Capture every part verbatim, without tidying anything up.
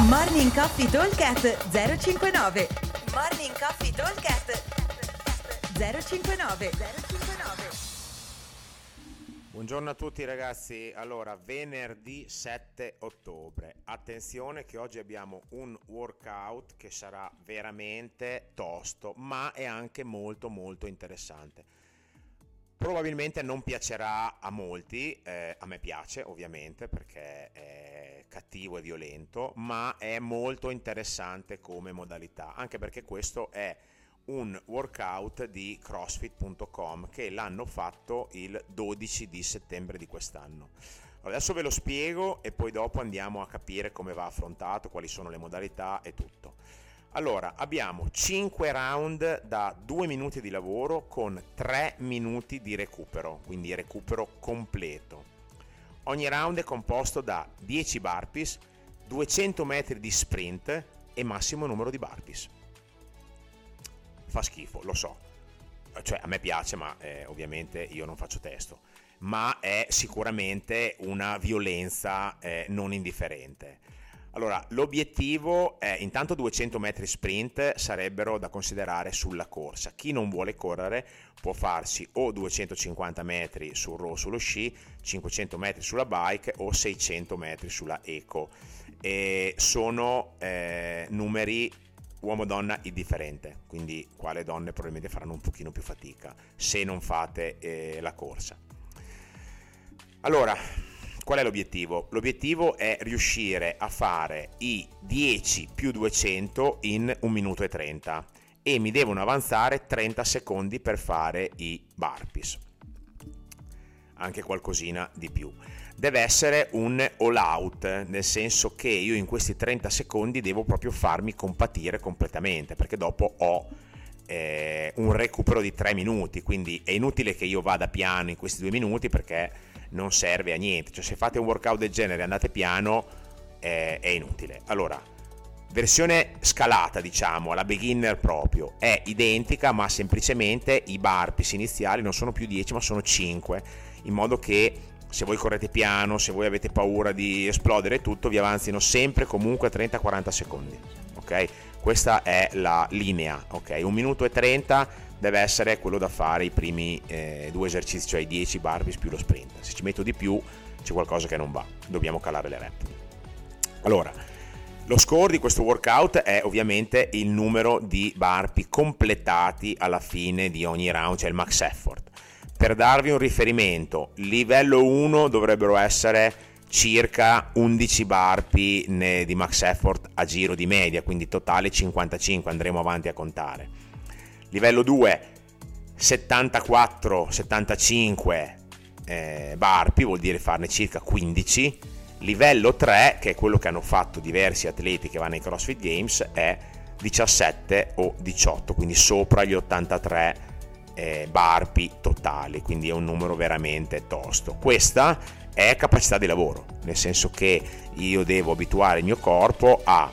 Morning Coffee Talkcast zero cinquantanove. Morning Coffee Talkcast zero cinquantanove. Buongiorno a tutti ragazzi. Allora, venerdì sette ottobre. Attenzione che oggi abbiamo un workout che sarà veramente tosto, ma è anche molto molto interessante. Probabilmente non piacerà a molti, eh, a me piace ovviamente perché è cattivo e violento, ma è molto interessante come modalità, anche perché questo è un workout di crossfit punto com che l'hanno fatto il dodici di settembre di quest'anno. Adesso ve lo spiego e poi dopo andiamo a capire come va affrontato, quali sono le modalità e tutto. Allora, abbiamo cinque round da due minuti di lavoro con tre minuti di recupero, quindi recupero completo. Ogni round è composto da dieci burpees, duecento metri di sprint e massimo numero di burpees. Fa schifo, lo so, cioè a me piace, ma eh, ovviamente io non faccio testo, ma è sicuramente una violenza eh, non indifferente. Allora, l'obiettivo è intanto duecento metri sprint sarebbero da considerare sulla corsa. Chi non vuole correre può farsi o duecentocinquanta metri sul row sullo sci, cinquecento metri sulla bike o seicento metri sulla eco. E sono eh, numeri uomo-donna indifferente, quindi qua le donne probabilmente faranno un pochino più fatica se non fate eh, la corsa. Allora, qual è l'obiettivo? L'obiettivo è riuscire a fare i dieci più duecento in un minuto e trenta e mi devono avanzare trenta secondi per fare i burpees, anche qualcosina di più. Deve essere un all out, nel senso che io in questi trenta secondi devo proprio farmi compatire completamente, perché dopo ho eh, un recupero di tre minuti, quindi è inutile che io vada piano in questi due minuti perché non serve a niente. Cioè, se fate un workout del genere e andate piano eh, è inutile. Allora, versione scalata, diciamo, alla beginner proprio, è identica, ma semplicemente i burpees iniziali non sono più dieci ma sono cinque, in modo che se voi correte piano, se voi avete paura di esplodere tutto, vi avanzino sempre comunque trenta quaranta secondi, ok? Questa è la linea, ok? un minuto e trenta deve essere quello da fare i primi eh, due esercizi, cioè i dieci burpees più lo sprint. Se ci metto di più c'è qualcosa che non va, dobbiamo calare le rep. Allora, lo score di questo workout è ovviamente il numero di burpee completati alla fine di ogni round, cioè il max effort. Per darvi un riferimento, livello uno dovrebbero essere circa undici burpee di max effort a giro di media, quindi totale cinquantacinque, andremo avanti a contare. Livello due, settantaquattro settantacinque eh, burpee, vuol dire farne circa quindici. Livello tre, che è quello che hanno fatto diversi atleti che vanno ai CrossFit Games, è diciassette o diciotto, quindi sopra gli ottantatré eh, burpee totali, quindi è un numero veramente tosto. Questa è capacità di lavoro, nel senso che io devo abituare il mio corpo a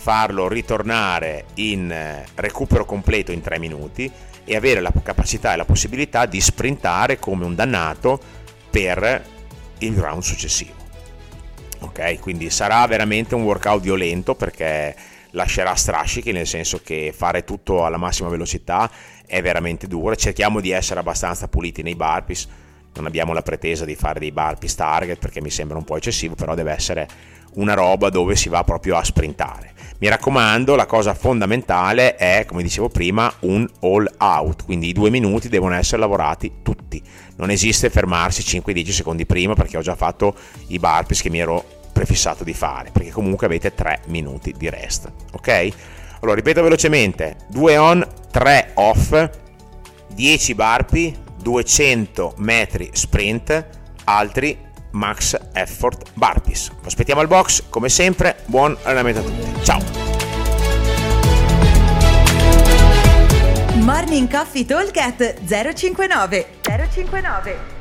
farlo ritornare in recupero completo in tre minuti e avere la capacità e la possibilità di sprintare come un dannato per il round successivo. Ok, quindi sarà veramente un workout violento perché lascerà strascichi, nel senso che fare tutto alla massima velocità è veramente duro. Cerchiamo di essere abbastanza puliti nei burpees, non abbiamo la pretesa di fare dei burpees target perché mi sembra un po' eccessivo, però deve essere una roba dove si va proprio a sprintare. Mi raccomando, la cosa fondamentale è, come dicevo prima, un all out, quindi i due minuti devono essere lavorati tutti, non esiste fermarsi cinque dieci secondi prima perché ho già fatto i burpees che mi ero prefissato di fare, perché comunque avete tre minuti di rest, ok? Allora, ripeto velocemente: due on tre off, dieci burpee, duecento metri sprint, altri max effort burpees. Vi aspettiamo al box come sempre. Buon allenamento a tutti, ciao. Morning Coffee Talk at zero cinquantanove zero cinquantanove.